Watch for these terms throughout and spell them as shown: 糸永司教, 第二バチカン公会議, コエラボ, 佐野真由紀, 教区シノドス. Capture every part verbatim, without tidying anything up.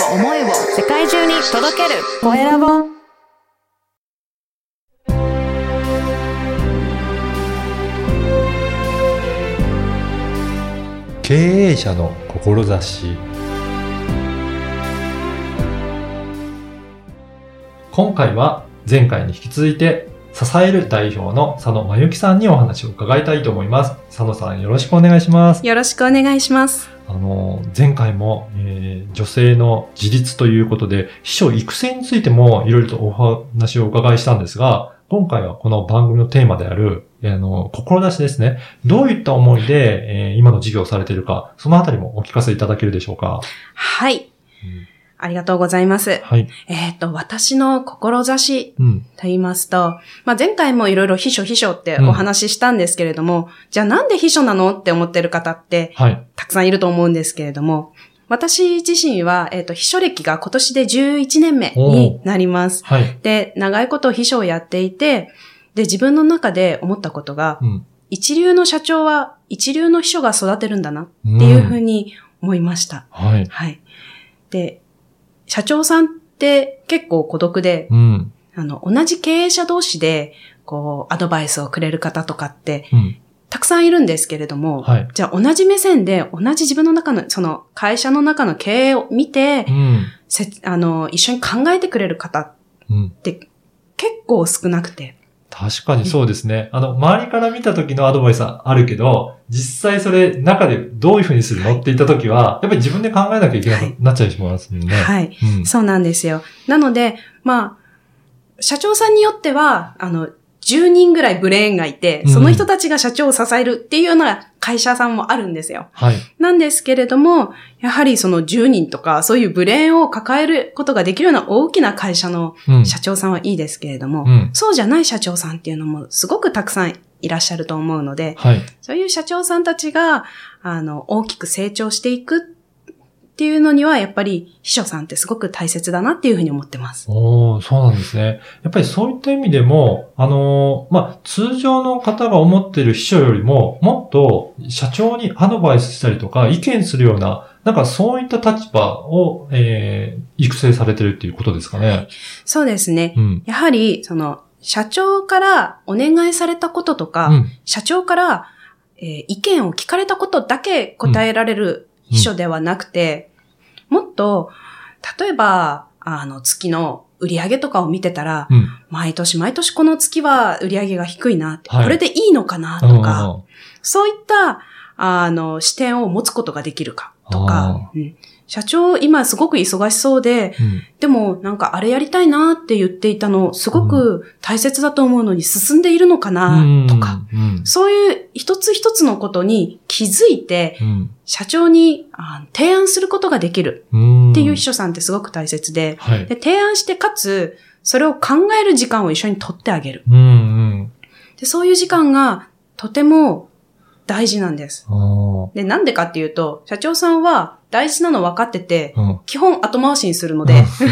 を思いを世界中に届けるコエラボ。経営者の志。今回は前回に引き続いて支える代表の佐野真由紀さんにお話を伺いたいと思います。佐野さん、よろしくお願いします。よろしくお願いします。あの前回も、えー、女性の自立ということで秘書育成についてもいろいろとお話をお伺いしたんですが、今回はこの番組のテーマである、えー、あの志ですね、どういった思いで、えー、今の事業をされているか、そのあたりもお聞かせいただけるでしょうか。はい、うん、ありがとうございます、はい。えっと私の志と言いますと、うん、まあ、前回もいろいろ秘書秘書ってお話ししたんですけれども、うん、じゃあなんで秘書なのって思ってる方って、はいたくさんいると思うんですけれども、私自身は、えっと、秘書歴が今年でじゅういちねんめになります。はい、で、長いこと秘書をやっていて、で、自分の中で思ったことが、うん、一流の社長は一流の秘書が育てるんだなっていうふうに思いました。うん、はい、はい。で、社長さんって結構孤独で、うん、あの、同じ経営者同士で、こう、アドバイスをくれる方とかって、うんたくさんいるんですけれども、はい、じゃあ同じ目線で同じ自分の中のその会社の中の経営を見て、うん、せあの一緒に考えてくれる方って結構少なくて、確かにそうですね。あの周りから見た時のアドバイスはあるけど、実際それ中でどういうふうにするのって言った時はやっぱり自分で考えなきゃいけなく、はい、なっちゃいますもんね。はい、うん、そうなんですよ。なのでまあ社長さんによってはあのじゅうにんぐらいブレーンがいて、その人たちが社長を支えるっていうような会社さんもあるんですよ。はい。なんですけれども、やはりそのじゅうにんとか、そういうブレーンを抱えることができるような大きな会社の社長さんはいいですけれども、うん、そうじゃない社長さんっていうのもすごくたくさんいらっしゃると思うので、はい、そういう社長さんたちが、あの、大きく成長していくっていうのにはやっぱり秘書さんってすごく大切だなっていうふうに思ってます。おー、そうなんですね。やっぱりそういった意味でも、あのー、まあ、通常の方が思っている秘書よりも、もっと社長にアドバイスしたりとか意見するような、なんかそういった立場を、えー、育成されてるっていうことですかね。はい、そうですね。うん、やはり、その、社長からお願いされたこととか、うん、社長から、えー、意見を聞かれたことだけ答えられる秘書ではなくて、うんうんもっと、例えば、あの、月の売り上げとかを見てたら、うん、毎年毎年この月は売り上げが低いなって、はい、これでいいのかなとか、そういった、あの、視点を持つことができるかとか、うん、社長今すごく忙しそうで、うん、でもなんかあれやりたいなって言っていたの、すごく大切だと思うのに進んでいるのかなとか、うんうん、そういう一つ一つのことに気づいて、うん、社長にあ提案することができるっていう秘書さんってすごく大切で、はい、で提案してかつそれを考える時間を一緒に取ってあげる、うんうん、でそういう時間がとても大事なんです。で、なんでかっていうと、社長さんは大事なの分かってて、うん、基本後回しにするので、うん、そう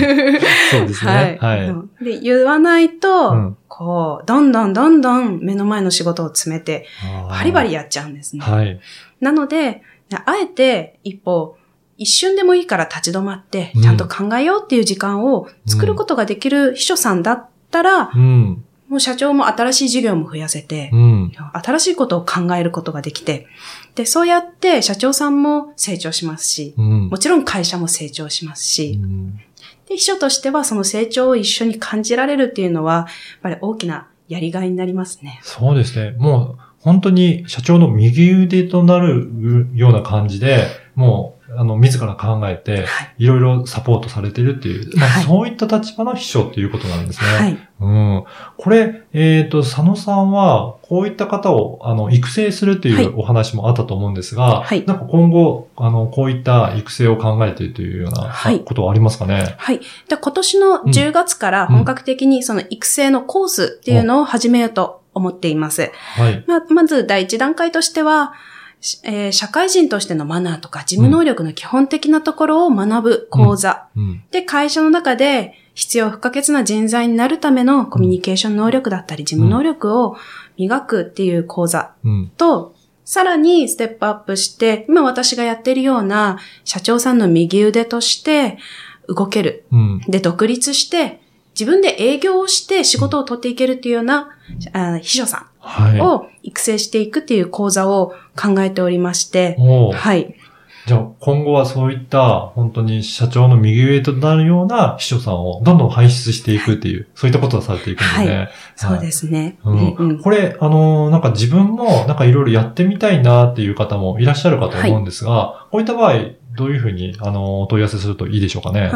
ですね。はい。はい、で、言わないと、うん、こうどんどんどんどん目の前の仕事を詰めて、バリバリやっちゃうんですね。はい、なので、あえて一歩一瞬でもいいから立ち止まって、うん、ちゃんと考えようっていう時間を作ることができる秘書さんだったら。うんうんもう社長も新しい事業も増やせて、うん、新しいことを考えることができて、で、そうやって社長さんも成長しますし、うん、もちろん会社も成長しますし、うん、で、秘書としてはその成長を一緒に感じられるっていうのは、やっぱり大きなやりがいになりますね。そうですね。もう本当に社長の右腕となるような感じで、もう、あの、自ら考えて、いろいろサポートされているっていう、はいまあ、そういった立場の秘書っていうことなんですね。はい、うん。これ、えっと、佐野さんは、こういった方を、あの、育成するというお話もあったと思うんですが、はい、なんか今後、あの、こういった育成を考えているというようなことはありますかね。はい。はい、で今年のじゅうがつから本格的にその育成のコースっていうのを始めようと思っています。はい。まあ、まず第一段階としては、えー、社会人としてのマナーとか事務能力の基本的なところを学ぶ講座、うんうん、で会社の中で必要不可欠な人材になるためのコミュニケーション能力だったり事務能力を磨くっていう講座と、うん、さらにステップアップして今私がやっているような社長さんの右腕として動ける、うん、で独立して自分で営業をして仕事を取っていけるっていうような、うん、秘書さんを育成していくっていう講座を考えておりまして、はい。じゃあ今後はそういった本当に社長の右上となるような秘書さんをどんどん輩出していくっていう、はい、そういったことをされていくんですね。はいはい、そうですね。うんうん、これあのなんか自分もなんかいろいろやってみたいなっていう方もいらっしゃるかと思うんですが、はい、こういった場合どういうふうにあのお問い合わせするといいでしょうかね。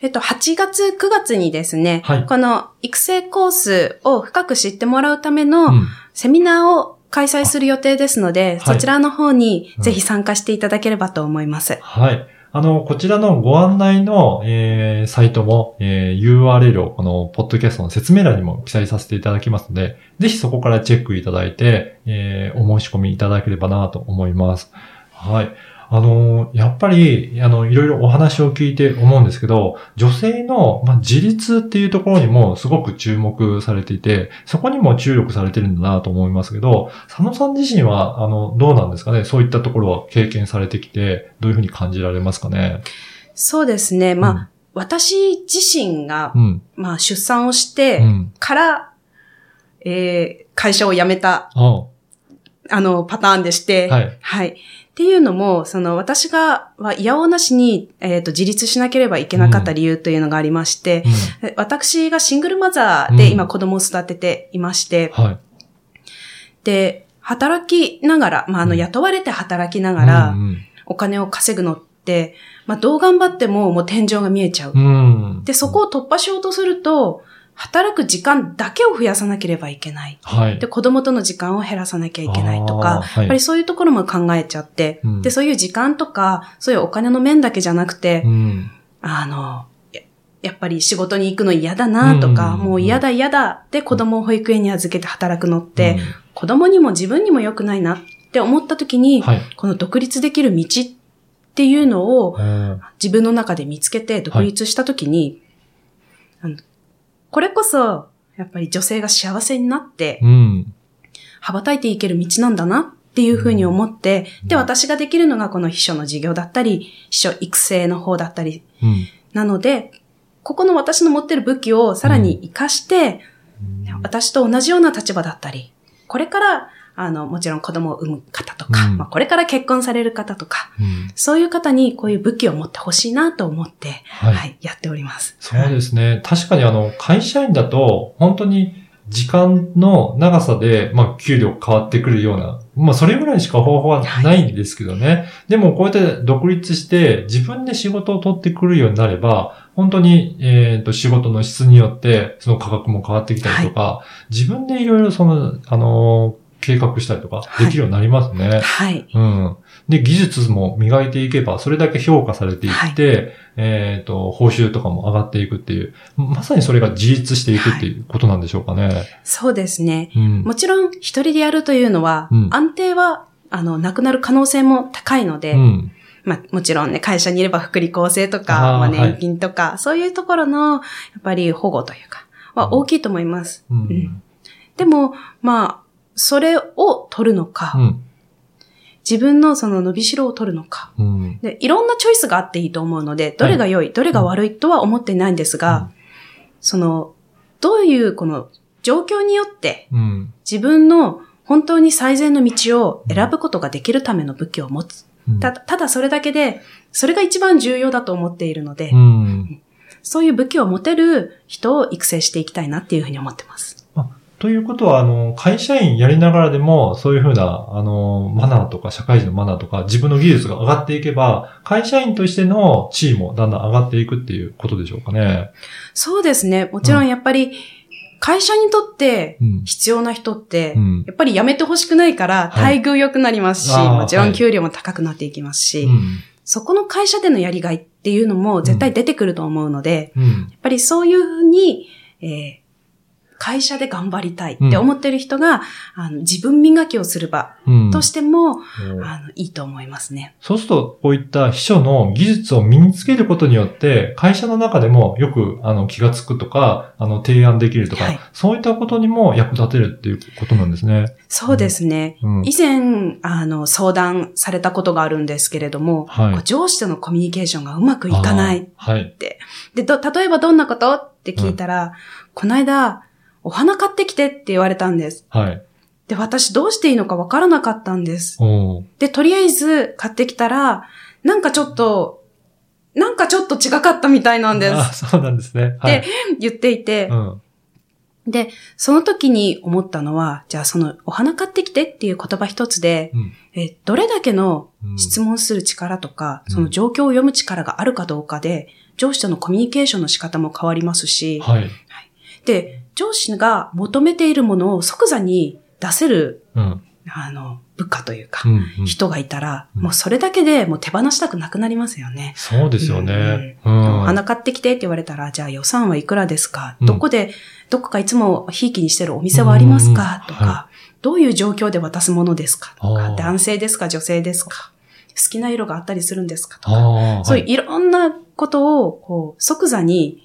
えっとはちがつくがつにですね、はい、この育成コースを深く知ってもらうためのセミナーを、うん開催する予定ですので、はい、そちらの方にぜひ参加していただければと思います。うん、はい。あの、こちらのご案内の、えー、サイトも、えー、ユーアールエル をこのポッドキャストの説明欄にも記載させていただきますので、ぜひそこからチェックいただいて、えー、お申し込みいただければなと思います。はい。あの、やっぱり、あの、いろいろお話を聞いて思うんですけど、女性の、まあ、自立っていうところにもすごく注目されていて、そこにも注力されてるんだなと思いますけど、佐野さん自身は、あの、どうなんですかね？そういったところを経験されてきて、どういうふうに感じられますかね？そうですね。まあ、うん、私自身が、うん、まあ、出産をしてから、うん、えー、会社を辞めた、ああ、あの、パターンでして、はい。はいっていうのも、その私がは嫌おなしに、えーと、自立しなければいけなかった理由というのがありまして、うん、私がシングルマザーで今子供を育てていまして、うんはい、で、働きながら、まあ、あの、雇われて働きながら、お金を稼ぐのって、まあ、どう頑張ってももう天井が見えちゃう、うん。で、そこを突破しようとすると、働く時間だけを増やさなければいけない。はい、で、子供との時間を減らさなきゃいけないとか、はい、やっぱりそういうところも考えちゃって、うん、で、そういう時間とか、そういうお金の面だけじゃなくて、うん、あのや、やっぱり仕事に行くの嫌だなとか、うん、もう嫌だ嫌だで子供を保育園に預けて働くのって、うん、子供にも自分にも良くないなって思った時に、はい、この独立できる道っていうのを自分の中で見つけて独立した時に、はい、あのこれこそ、やっぱり女性が幸せになって、うん、羽ばたいていける道なんだなっていうふうに思って、うん、で、私ができるのがこの秘書の事業だったり、秘書育成の方だったり、うん、なので、ここの私の持ってる武器をさらに活かして、うん、私と同じような立場だったり、これから、あの、もちろん子供を産む方とか、うんまあ、これから結婚される方とか、うん、そういう方にこういう武器を持ってほしいなと思って、はい、はい、やっております。そうですね。確かにあの、会社員だと、本当に時間の長さで、まあ、給料変わってくるような、まあ、それぐらいしか方法はないんですけどね。はい、でも、こうやって独立して、自分で仕事を取ってくるようになれば、本当に、えっと、仕事の質によって、その価格も変わってきたりとか、はい、自分でいろいろその、あの、計画したりとかできるようになりますね。はい。うん。で、技術も磨いていけば、それだけ評価されていって、はい、えっと、報酬とかも上がっていくっていう、まさにそれが自立していくっていうことなんでしょうかね。はい、そうですね。うん、もちろん、一人でやるというのは、うん、安定は、あの、なくなる可能性も高いので、うん、まあ、もちろんね、会社にいれば福利厚生とか、あまあ、年金とか、はい、そういうところの、やっぱり保護というか、は大きいと思います。うん。うん、でも、まあ、それを取るのか、うん、自分のその伸びしろを取るのか、うんで、いろんなチョイスがあっていいと思うので、どれが良い、はい、どれが悪いとは思っていないんですが、うん、その、どういうこの状況によって、うん、自分の本当に最善の道を選ぶことができるための武器を持つ。うん、た, ただそれだけで、それが一番重要だと思っているので、うん、そういう武器を持てる人を育成していきたいなっていうふうに思ってます。ということは、あの、会社員やりながらでも、そういうふうな、あの、マナーとか、社会人のマナーとか、自分の技術が上がっていけば、会社員としての地位もだんだん上がっていくっていうことでしょうかね。そうですね。もちろん、やっぱり、会社にとって必要な人って、うん、やっぱり辞めてほしくないから、待遇良くなりますし、はい、もちろん給料も高くなっていきますし、はいうん、そこの会社でのやりがいっていうのも絶対出てくると思うので、うんうん、やっぱりそういうふうに、えー会社で頑張りたいって思ってる人が、うん、あの自分磨きをする場としても、うん、あのいいと思いますね。そうすると、こういった秘書の技術を身につけることによって、会社の中でもよくあの気がつくとか、あの提案できるとか、はい、そういったことにも役立てるっていうことなんですね。そうですね。うん、以前あの相談されたことがあるんですけれども、はい、上司とのコミュニケーションがうまくいかないって、はい、で、ど、例えばどんなことって聞いたら、はい、この間、お花買ってきてって言われたんです。はい。で、私どうしていいのかわからなかったんです。で、とりあえず買ってきたら、なんかちょっと、なんかちょっと違かったみたいなんです。あ、そうなんですね。はい。って言っていて、うん、で、その時に思ったのは、じゃあそのお花買ってきてっていう言葉一つで、うん、えどれだけの質問する力とか、うん、その状況を読む力があるかどうかで、上司とのコミュニケーションの仕方も変わりますし、はいはい、で、上司が求めているものを即座に出せる、うん、あの、部下というか、うんうん、人がいたら、もうそれだけでもう手放したくなくなりますよね。そうですよね。うんうん、お花買ってきてって言われたら、じゃあ予算はいくらですか、うん、どこで、どこかいつもひいきにしてるお店はありますか、うん、とか、はい、どういう状況で渡すものですかとか、男性ですか女性ですか好きな色があったりするんですかとか、はい、そういういろんなことをこう即座に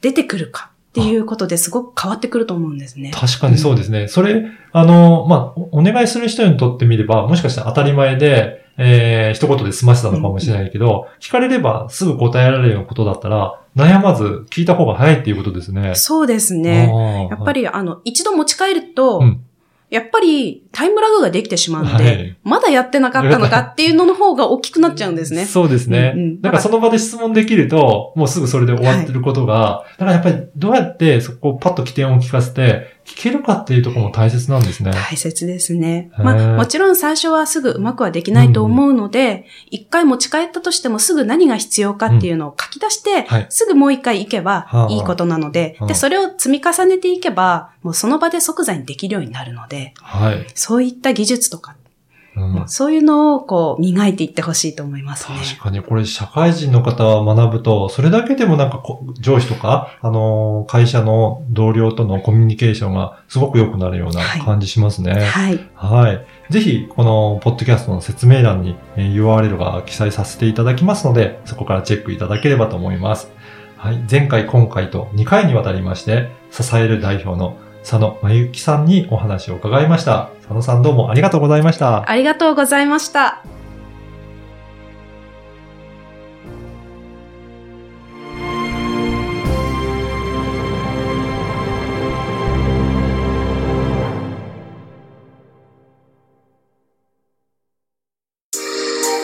出てくるか。うんっていうことですごく変わってくると思うんですね。確かにそうですね。うん、それ、あの、まあ、お願いする人にとってみれば、もしかしたら当たり前で、えー、一言で済ませたのかもしれないけど、うん、聞かれればすぐ答えられるようなことだったら、悩まず聞いた方が早いっていうことですね。そうですね。やっぱり、あの、一度持ち帰ると、うん、やっぱりタイムラグができてしまうので、はい、まだやってなかったのかっていうのの方が大きくなっちゃうんですね。そうですね。うんうん、だからその場で質問できると、もうすぐそれで終わってることが、はい、だからやっぱりどうやってそこをパッと起点を聞かせて、聞けるかっていうところも大切なんですね。大切ですね。まあもちろん最初はすぐうまくはできないと思うので、一、うん、回持ち帰ったとしてもすぐ何が必要かっていうのを書き出して、うんはい、すぐもう一回行けばいいことなので、はあ、で、それを積み重ねていけば、もうその場で即座にできるようになるので、はい、そういった技術とか、うん、そういうのをこう磨いていってほしいと思いますね。確かにこれ社会人の方は学ぶと、それだけでもなんか上司とか、あのー、会社の同僚とのコミュニケーションがすごく良くなるような感じしますね。はい。はい。はい、ぜひこのポッドキャストの説明欄に ユーアールエル が記載させていただきますので、そこからチェックいただければと思います。はい。前回今回とにかいにわたりまして、支える代表の佐野真由紀さんにお話を伺いました。佐野さんどうもありがとうございました。ありがとうございました。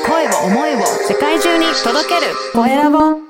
声を思いを世界中に届けるコエラボ。